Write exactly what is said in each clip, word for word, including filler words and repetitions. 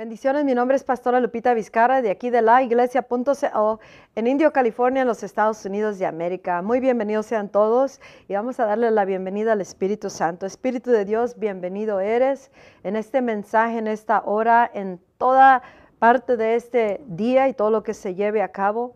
Bendiciones, mi nombre es Pastora Lupita Vizcarra de aquí de la iglesia punto co en Indio, California, en los Estados Unidos de América. Muy bienvenidos sean todos y vamos a darle la bienvenida al Espíritu Santo. Espíritu de Dios, bienvenido eres en este mensaje, en esta hora, en toda parte de este día y todo lo que se lleve a cabo.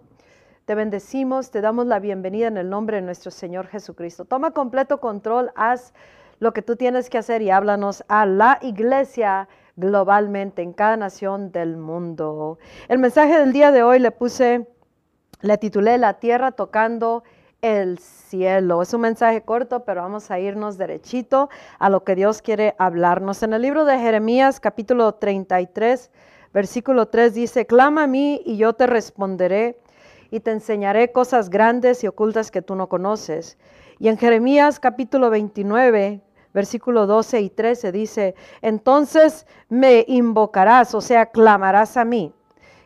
Te bendecimos, te damos la bienvenida en el nombre de nuestro Señor Jesucristo. Toma completo control, haz lo que tú tienes que hacer y háblanos a la iglesia globalmente, en cada nación del mundo. El mensaje del día de hoy le puse, le titulé La Tierra Tocando el Cielo. Es un mensaje corto, pero vamos a irnos derechito a lo que Dios quiere hablarnos. En el libro de Jeremías, capítulo treinta y tres, versículo tres, dice, clama a mí y yo te responderé y te enseñaré cosas grandes y ocultas que tú no conoces. Y en Jeremías, capítulo veintinueve, versículo doce y trece dice, entonces me invocarás, o sea, clamarás a mí,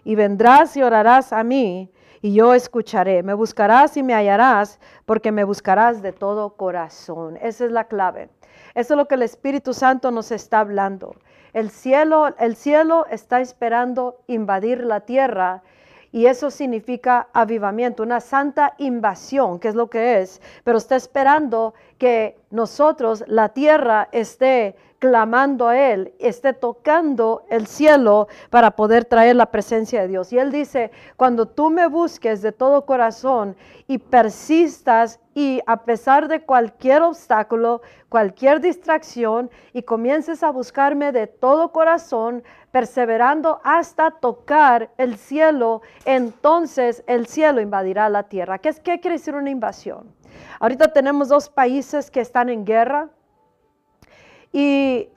y vendrás y orarás a mí, y yo escucharé. Me buscarás y me hallarás, porque me buscarás de todo corazón. Esa es la clave. Eso es lo que el Espíritu Santo nos está hablando. El cielo, el cielo está esperando invadir la tierra. Y eso significa avivamiento, una santa invasión, que es lo que es. Pero está esperando que nosotros, la tierra, esté clamando a Él, esté tocando el cielo para poder traer la presencia de Dios. Y Él dice, cuando tú me busques de todo corazón y persistas, y a pesar de cualquier obstáculo, cualquier distracción, y comiences a buscarme de todo corazón, perseverando hasta tocar el cielo, entonces el cielo invadirá la tierra. ¿Qué, qué quiere decir una invasión? Ahorita tenemos dos países que están en guerra y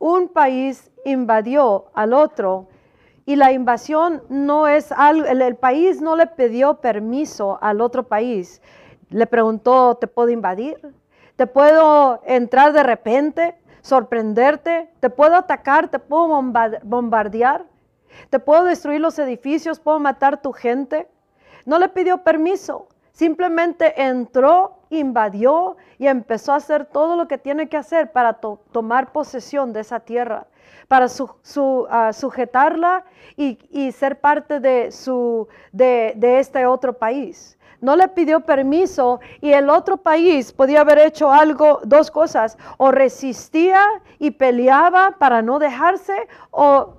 un país invadió al otro y la invasión no es algo, el, el país no le pidió permiso al otro país, le preguntó, ¿te puedo invadir? ¿Te puedo entrar de repente? ¿Sorprenderte? ¿Te puedo atacar? ¿Te puedo bombardear? ¿Te puedo destruir los edificios? ¿Puedo matar tu gente? No le pidió permiso, simplemente entró, invadió y empezó a hacer todo lo que tiene que hacer para to- tomar posesión de esa tierra, para su, su, uh, sujetarla y, y ser parte de, su, de, de este otro país. No le pidió permiso y el otro país podía haber hecho algo, dos cosas, o resistía y peleaba para no dejarse o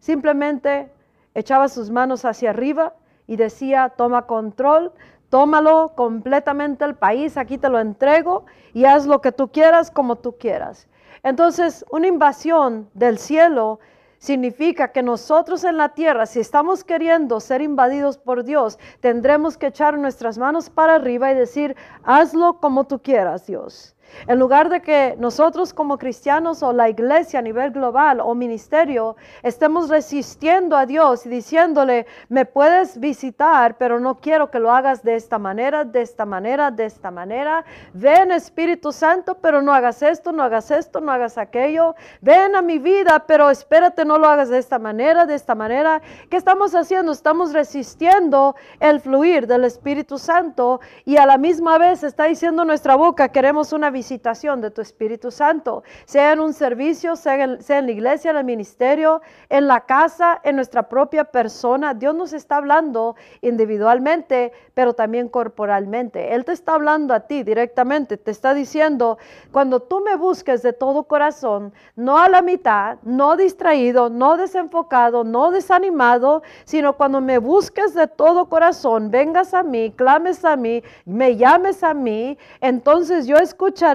simplemente echaba sus manos hacia arriba y decía, toma control, tómalo completamente el país, aquí te lo entrego y haz lo que tú quieras como tú quieras. Entonces, una invasión del cielo significa que nosotros en la tierra, si estamos queriendo ser invadidos por Dios, tendremos que echar nuestras manos para arriba y decir, hazlo como tú quieras, Dios. En lugar de que nosotros como cristianos o la iglesia a nivel global o ministerio estemos resistiendo a Dios y diciéndole, me puedes visitar, pero no quiero que lo hagas de esta manera, de esta manera, de esta manera. Ven Espíritu Santo, pero no hagas esto, no hagas esto, no hagas aquello. Ven a mi vida, pero espérate, no lo hagas de esta manera, de esta manera. ¿Qué estamos haciendo? Estamos resistiendo el fluir del Espíritu Santo y a la misma vez está diciendo nuestra boca, queremos una visitación de tu Espíritu Santo, sea en un servicio, sea en, sea en la iglesia, en el ministerio, en la casa, en nuestra propia persona. Dios nos está hablando individualmente, pero también corporalmente. Él te está hablando a ti directamente, te está diciendo, cuando tú me busques de todo corazón, no a la mitad, no distraído, no desenfocado, no desanimado, sino cuando me busques de todo corazón, vengas a mí, clames a mí, me llames a mí, entonces yo escucharé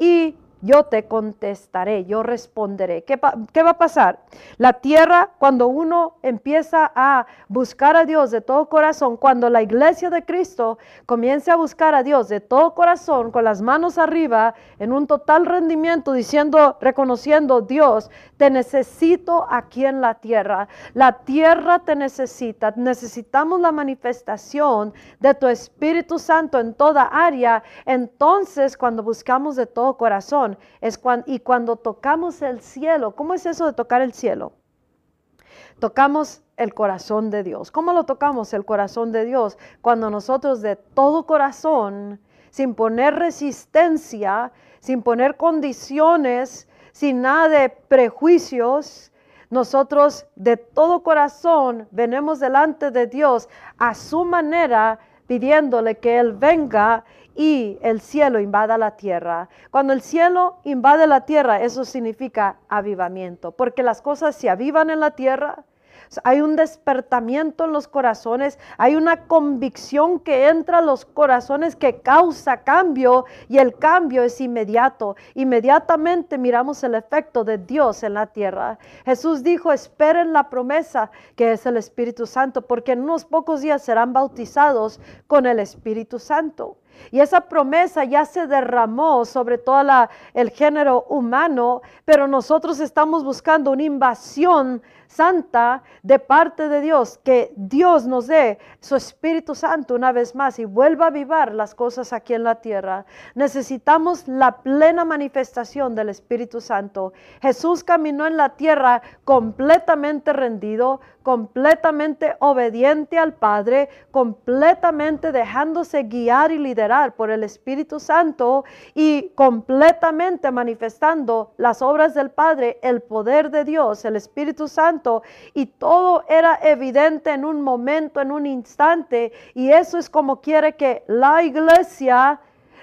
y yo te contestaré, yo responderé. ¿Qué, ¿Qué va a pasar? La tierra, cuando uno empieza a buscar a Dios de todo corazón, cuando la iglesia de Cristo comience a buscar a Dios de todo corazón, con las manos arriba, en un total rendimiento, diciendo, reconociendo, Dios, te necesito aquí en la tierra. La tierra te necesita. Necesitamos la manifestación de tu Espíritu Santo en toda área. Entonces, cuando buscamos de todo corazón, Es cuando, y cuando tocamos el cielo, ¿cómo es eso de tocar el cielo? Tocamos el corazón de Dios. ¿Cómo lo tocamos el corazón de Dios? Cuando nosotros de todo corazón, sin poner resistencia, sin poner condiciones, sin nada de prejuicios, Nosotros de todo corazón venimos delante de Dios a su manera, pidiéndole que Él venga y el cielo invada la tierra. Cuando el cielo invade la tierra, eso significa avivamiento, porque las cosas se avivan en la tierra. Hay un despertamiento en los corazones, hay una convicción que entra a los corazones que causa cambio, y el cambio es inmediato. Inmediatamente miramos el efecto de Dios en la tierra. Jesús dijo, esperen la promesa que es el Espíritu Santo, porque en unos pocos días serán bautizados con el Espíritu Santo. Y esa promesa ya se derramó sobre todo la, el género humano, pero nosotros estamos buscando una invasión santa de parte de Dios, que Dios nos dé su Espíritu Santo una vez más y vuelva a avivar las cosas aquí en la tierra. Necesitamos la plena manifestación del Espíritu Santo. Jesús caminó en la tierra completamente rendido, completamente obediente al Padre, completamente dejándose guiar y liderar por el Espíritu Santo, y completamente manifestando las obras del Padre, el poder de Dios, el Espíritu Santo, y todo era evidente en un momento, en un instante, y eso es como quiere que la iglesia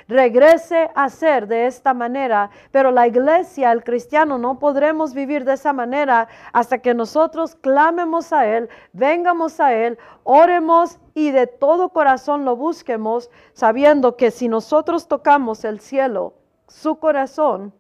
regrese a ser de esta manera. Pero la iglesia, el cristiano, no podremos vivir de esa manera hasta que nosotros clamemos a Él, vengamos a Él, oremos y de todo corazón lo busquemos, sabiendo que si nosotros tocamos el cielo, su corazón,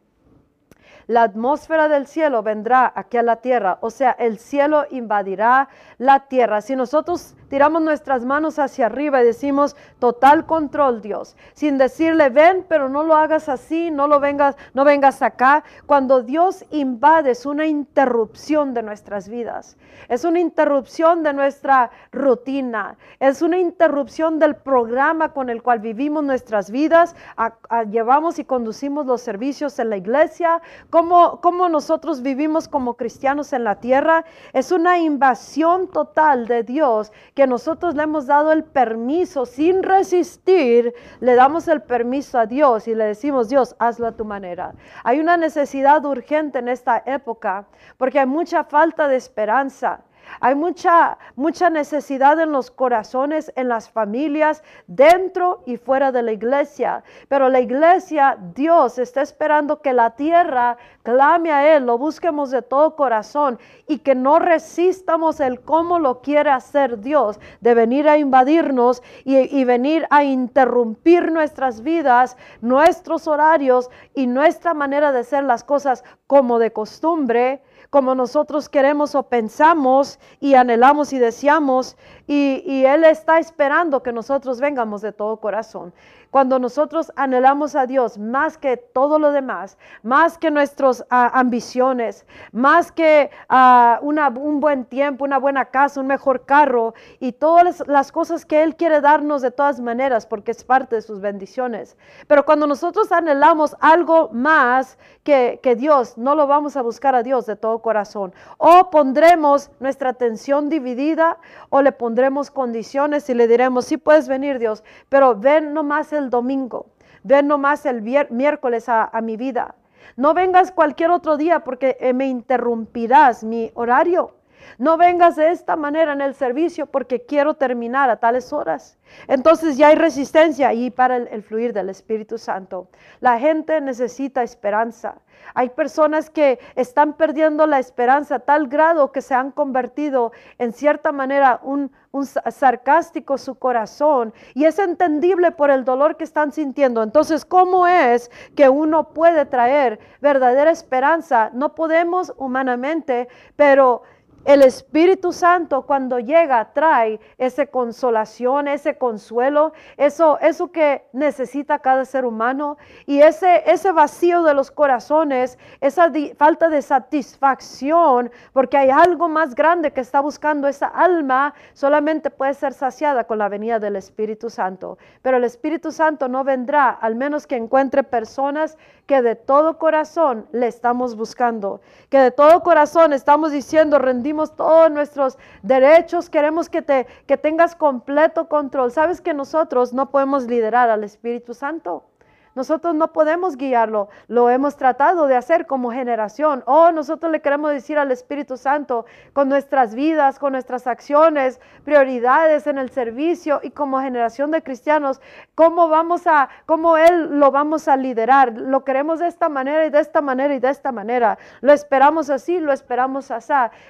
la atmósfera del cielo vendrá aquí a la tierra. O sea, el cielo invadirá la tierra. Si nosotros tiramos nuestras manos hacia arriba y decimos, total control, Dios, sin decirle, ven, pero no lo hagas así, no lo vengas, no vengas acá. Cuando Dios invade, es una interrupción de nuestras vidas. Es una interrupción de nuestra rutina. Es una interrupción del programa con el cual vivimos nuestras vidas. A, a, llevamos y conducimos los servicios en la iglesia. Cómo, cómo nosotros vivimos como cristianos en la tierra. Es una invasión total de Dios que nosotros le hemos dado el permiso sin resistir. Le damos el permiso a Dios y le decimos, Dios, hazlo a tu manera. Hay una necesidad urgente en esta época porque hay mucha falta de esperanza. Hay mucha, mucha necesidad en los corazones, en las familias, dentro y fuera de la iglesia. Pero la iglesia, Dios está esperando que la tierra clame a Él, lo busquemos de todo corazón y que no resistamos el cómo lo quiere hacer Dios, de venir a invadirnos y, y venir a interrumpir nuestras vidas, nuestros horarios y nuestra manera de hacer las cosas como de costumbre, como nosotros queremos o pensamos y anhelamos y deseamos, y, y Él está esperando que nosotros vengamos de todo corazón. Cuando nosotros anhelamos a Dios más que todo lo demás, más que nuestras uh, ambiciones, más que uh, una, un buen tiempo, una buena casa, un mejor carro y todas las cosas que Él quiere darnos de todas maneras porque es parte de sus bendiciones. Pero cuando nosotros anhelamos algo más que, que Dios, no lo vamos a buscar a Dios de todo corazón. O pondremos nuestra atención dividida o le pondremos condiciones y le diremos, sí puedes venir, Dios, pero ven nomás el domingo, ven nomás el miércoles a, a mi vida, no vengas cualquier otro día porque eh, me interrumpirás mi horario, no vengas de esta manera en el servicio porque quiero terminar a tales horas. Entonces ya hay resistencia ahí para el, el fluir del Espíritu Santo. La gente necesita esperanza. Hay personas que están perdiendo la esperanza a tal grado que se han convertido en cierta manera un, un sarcástico su corazón, y es entendible por el dolor que están sintiendo. Entonces, ¿cómo es que uno puede traer verdadera esperanza? No podemos humanamente, pero el Espíritu Santo cuando llega trae esa consolación, ese consuelo, eso, eso que necesita cada ser humano, y ese, ese vacío de los corazones, esa falta de satisfacción, porque hay algo más grande que está buscando esa alma, solamente puede ser saciada con la venida del Espíritu Santo. Pero el Espíritu Santo no vendrá, al menos que encuentre personas que de todo corazón le estamos buscando, que de todo corazón estamos diciendo, rendimos todos nuestros derechos, queremos que, te, que tengas completo control. Sabes que nosotros no podemos liderar al Espíritu Santo. Nosotros no podemos guiarlo. Lo hemos tratado de hacer como generación. Oh, nosotros le queremos decir al Espíritu Santo con nuestras vidas, con nuestras acciones, prioridades en el servicio y como generación de cristianos, cómo vamos a, cómo Él lo vamos a liderar. Lo queremos de esta manera y de esta manera y de esta manera. Lo esperamos así, lo esperamos así.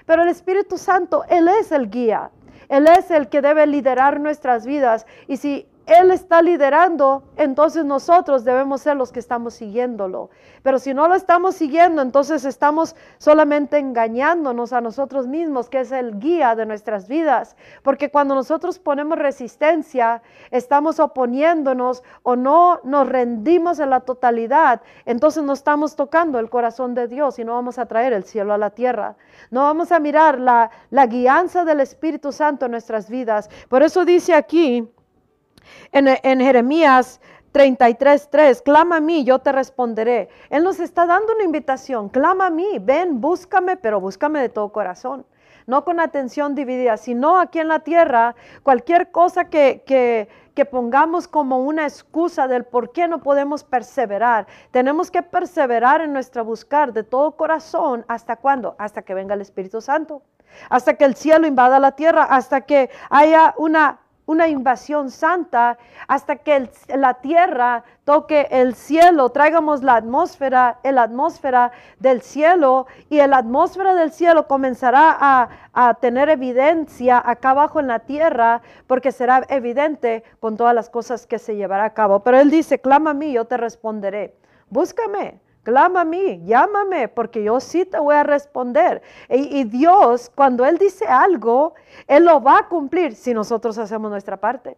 Pero el Espíritu Santo, Él es el guía. Él es el que debe liderar nuestras vidas. Y si Él está liderando, entonces nosotros debemos ser los que estamos siguiéndolo. Pero si no lo estamos siguiendo, entonces estamos solamente engañándonos a nosotros mismos, que es el guía de nuestras vidas. Porque cuando nosotros ponemos resistencia, estamos oponiéndonos o no nos rendimos en la totalidad, entonces no estamos tocando el corazón de Dios y no vamos a traer el cielo a la tierra. No vamos a mirar la, la guianza del Espíritu Santo en nuestras vidas. Por eso dice aquí, En, en Jeremías treinta y tres, tres, clama a mí, yo te responderé. Él nos está dando una invitación, clama a mí, ven, búscame, pero búscame de todo corazón. No con atención dividida, sino aquí en la tierra, cualquier cosa que, que, que pongamos como una excusa del por qué no podemos perseverar. Tenemos que perseverar en nuestra buscar de todo corazón, ¿hasta cuándo? Hasta que venga el Espíritu Santo, hasta que el cielo invada la tierra, hasta que haya una... una invasión santa, hasta que el, la tierra toque el cielo, traigamos la atmósfera, la atmósfera del cielo, y la atmósfera del cielo comenzará a, a tener evidencia acá abajo en la tierra, porque será evidente con todas las cosas que se llevará a cabo. Pero Él dice, clama a mí, yo te responderé, búscame. Clama a mí, llámame, porque yo sí te voy a responder. Y, y Dios, cuando Él dice algo, Él lo va a cumplir si nosotros hacemos nuestra parte.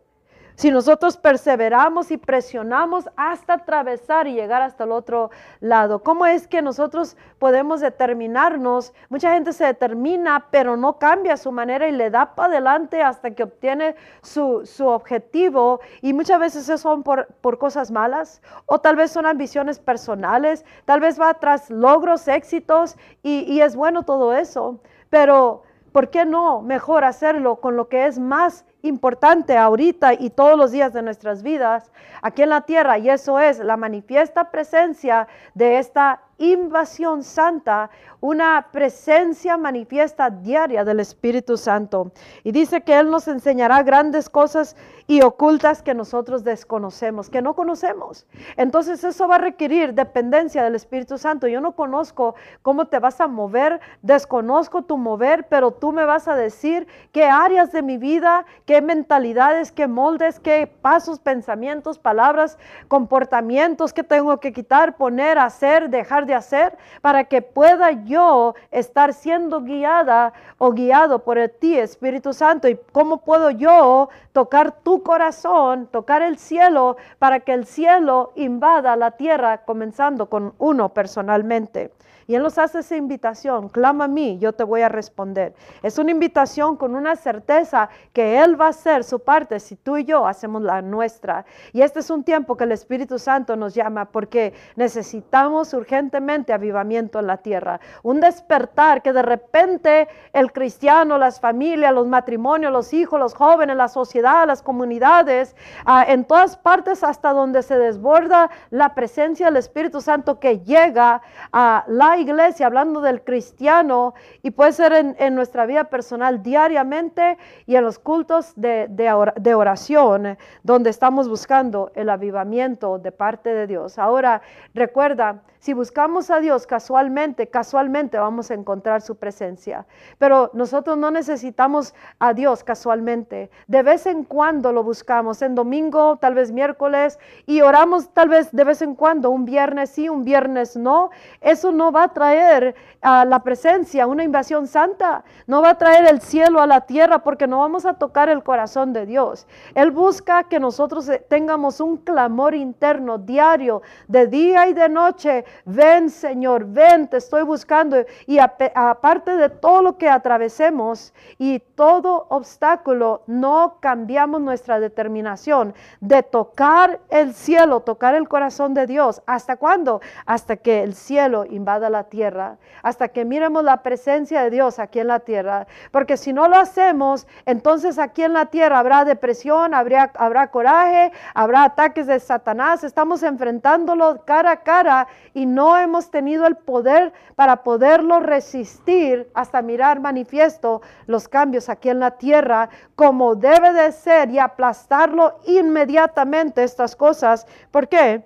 Si nosotros perseveramos y presionamos hasta atravesar y llegar hasta el otro lado. ¿Cómo es que nosotros podemos determinarnos? Mucha gente se determina, pero no cambia su manera y le da para adelante hasta que obtiene su, su objetivo. Y muchas veces eso son por, por cosas malas, o tal vez son ambiciones personales, tal vez va tras logros, éxitos, y, y es bueno todo eso. Pero ¿por qué no mejor hacerlo con lo que es más importante ahorita y todos los días de nuestras vidas aquí en la tierra? Y eso es la manifiesta presencia de esta invasión santa, una presencia manifiesta diaria del Espíritu Santo. Y dice que Él nos enseñará grandes cosas y ocultas que nosotros desconocemos, que no conocemos. Entonces eso va a requerir dependencia del Espíritu Santo. Yo no conozco cómo te vas a mover, desconozco tu mover, pero tú me vas a decir qué áreas de mi vida, qué mentalidades, qué moldes, qué pasos, pensamientos, palabras, comportamientos que tengo que quitar, poner, hacer, dejar de hacer, para que pueda yo estar siendo guiada o guiado por ti, Espíritu Santo. Y cómo puedo yo tocar tu corazón, tocar el cielo, para que el cielo invada la tierra, comenzando con uno personalmente. Y Él nos hace esa invitación, clama a mí, yo te voy a responder. Es una invitación con una certeza que Él va a hacer su parte si tú y yo hacemos la nuestra. Y este es un tiempo que el Espíritu Santo nos llama, porque necesitamos urgentemente avivamiento en la tierra. Un despertar que de repente el cristiano, las familias, los matrimonios, los hijos, los jóvenes, la sociedad, las comunidades, ah, en todas partes hasta donde se desborda la presencia del Espíritu Santo que llega a la iglesia, hablando del cristiano, y puede ser en, en nuestra vida personal diariamente y en los cultos de, de, de oración, donde estamos buscando el avivamiento de parte de Dios. Ahora, recuerda, si buscamos a Dios casualmente, casualmente vamos a encontrar su presencia, pero nosotros no necesitamos a Dios casualmente. De vez en cuando lo buscamos, en domingo, tal vez miércoles, y oramos tal vez de vez en cuando, un viernes sí, un viernes no. Eso no va a traer a la presencia, una invasión santa, no va a traer el cielo a la tierra, porque no vamos a tocar el corazón de Dios. Él busca que nosotros tengamos un clamor interno diario, de día y de noche, ven Señor, ven, te estoy buscando. Y aparte de todo lo que atravesemos y todo obstáculo, no cambiamos nuestra determinación de tocar el cielo, tocar el corazón de Dios. ¿Hasta cuándo? Hasta que el cielo invada la tierra, hasta que miremos la presencia de Dios aquí en la tierra. Porque si no lo hacemos, entonces aquí en la tierra habrá depresión, habrá, habrá coraje, habrá ataques de Satanás. Estamos enfrentándolo cara a cara y no hemos tenido el poder para poderlo resistir hasta mirar manifiesto los cambios aquí en la tierra como debe de ser y aplastarlo inmediatamente estas cosas. ¿Por qué?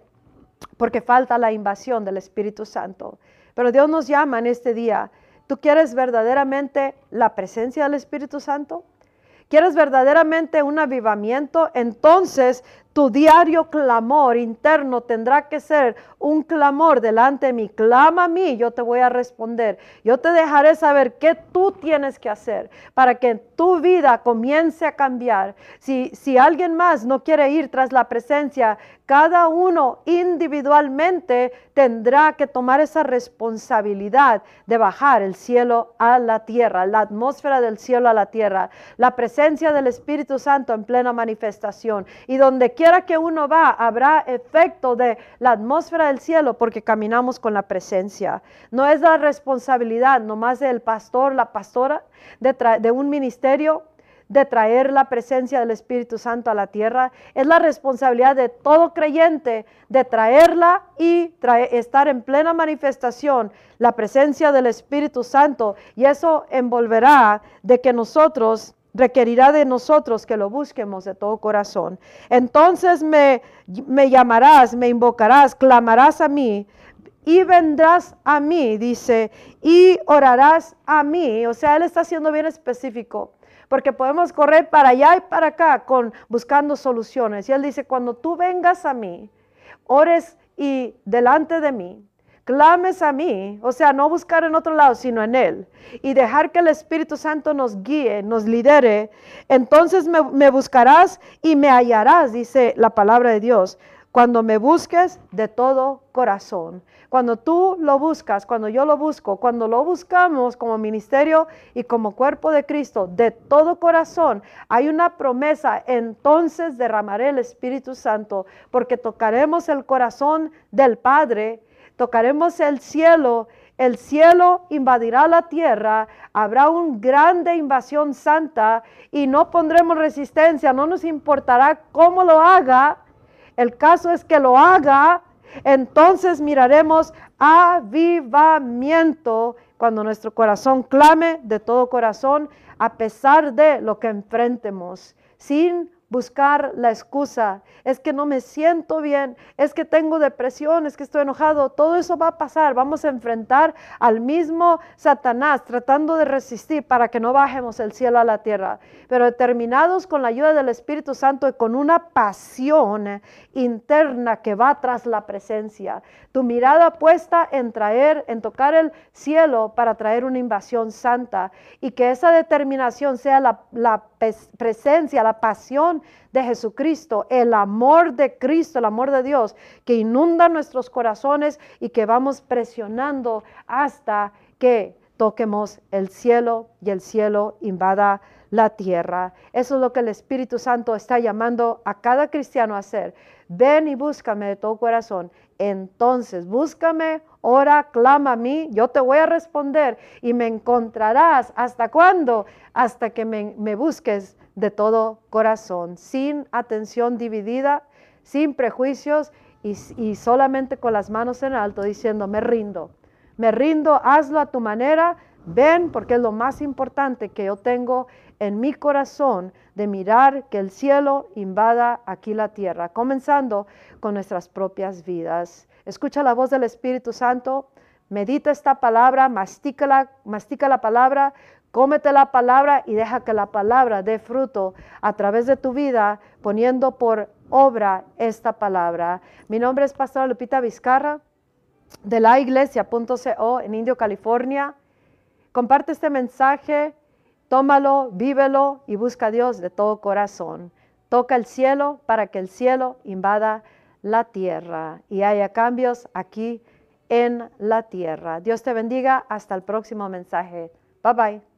Porque falta la invasión del Espíritu Santo. Pero Dios nos llama en este día. ¿Tú quieres verdaderamente la presencia del Espíritu Santo? ¿Quieres verdaderamente un avivamiento? Entonces tu diario clamor interno tendrá que ser un clamor delante de mí. Clama a mí, yo te voy a responder. Yo te dejaré saber qué tú tienes que hacer para que tu vida comience a cambiar. Si, si alguien más no quiere ir tras la presencia, cada uno individualmente tendrá que tomar esa responsabilidad de bajar el cielo a la tierra, la atmósfera del cielo a la tierra, la presencia del Espíritu Santo en plena manifestación. Y donde quiera que uno va, habrá efecto de la atmósfera del cielo porque caminamos con la presencia. No es la responsabilidad nomás del pastor, la pastora, de, de un ministerio, de traer la presencia del Espíritu Santo a la tierra. Es la responsabilidad de todo creyente de traerla y trae, estar en plena manifestación la presencia del Espíritu Santo, y eso envolverá de que nosotros, requerirá de nosotros que lo busquemos de todo corazón. Entonces me, me llamarás, me invocarás, clamarás a mí, y vendrás a mí, dice, y orarás a mí. O sea, él está siendo bien específico, porque podemos correr para allá y para acá con, buscando soluciones. Y él dice, cuando tú vengas a mí, ores y delante de mí, clames a mí, o sea, no buscar en otro lado, sino en él, y dejar que el Espíritu Santo nos guíe, nos lidere, entonces me, me buscarás y me hallarás, dice la palabra de Dios, cuando me busques de todo corazón. Cuando tú lo buscas, cuando yo lo busco, cuando lo buscamos como ministerio y como cuerpo de Cristo, de todo corazón, hay una promesa, entonces derramaré el Espíritu Santo, porque tocaremos el corazón del Padre, tocaremos el cielo, el cielo invadirá la tierra, habrá una grande invasión santa y no pondremos resistencia, no nos importará cómo lo haga, el caso es que lo haga. Entonces miraremos avivamiento cuando nuestro corazón clame de todo corazón, a pesar de lo que enfrentemos, sin buscar la excusa, es que no me siento bien, es que tengo depresión, es que estoy enojado. Todo eso va a pasar, vamos a enfrentar al mismo Satanás tratando de resistir para que no bajemos el cielo a la tierra, pero determinados con la ayuda del Espíritu Santo y con una pasión interna que va tras la presencia, tu mirada puesta en traer, en tocar el cielo para traer una invasión santa, y que esa determinación sea la, la presencia, la pasión de Jesucristo, el amor de Cristo, el amor de Dios que inunda nuestros corazones y que vamos presionando hasta que toquemos el cielo y el cielo invada la tierra. Eso es lo que el Espíritu Santo está llamando a cada cristiano a hacer. Ven y búscame de todo corazón. Entonces, búscame, ora, clama a mí, yo te voy a responder y me encontrarás. ¿Hasta cuándo? Hasta que me, me busques de todo corazón, sin atención dividida, sin prejuicios y, y solamente con las manos en alto diciendo, me rindo, me rindo, hazlo a tu manera, ven, porque es lo más importante que yo tengo en mi corazón, de mirar que el cielo invada aquí la tierra, comenzando con nuestras propias vidas. Escucha la voz del Espíritu Santo, medita esta palabra, mastícala, mastica la palabra, cómete la palabra y deja que la palabra dé fruto a través de tu vida, poniendo por obra esta palabra. Mi nombre es Pastora Lupita Vizcarra, de la iglesia punto co en Indio, California. Comparte este mensaje, tómalo, vívelo y busca a Dios de todo corazón. Toca el cielo para que el cielo invada la tierra y haya cambios aquí en la tierra. Dios te bendiga. Hasta el próximo mensaje. Bye bye.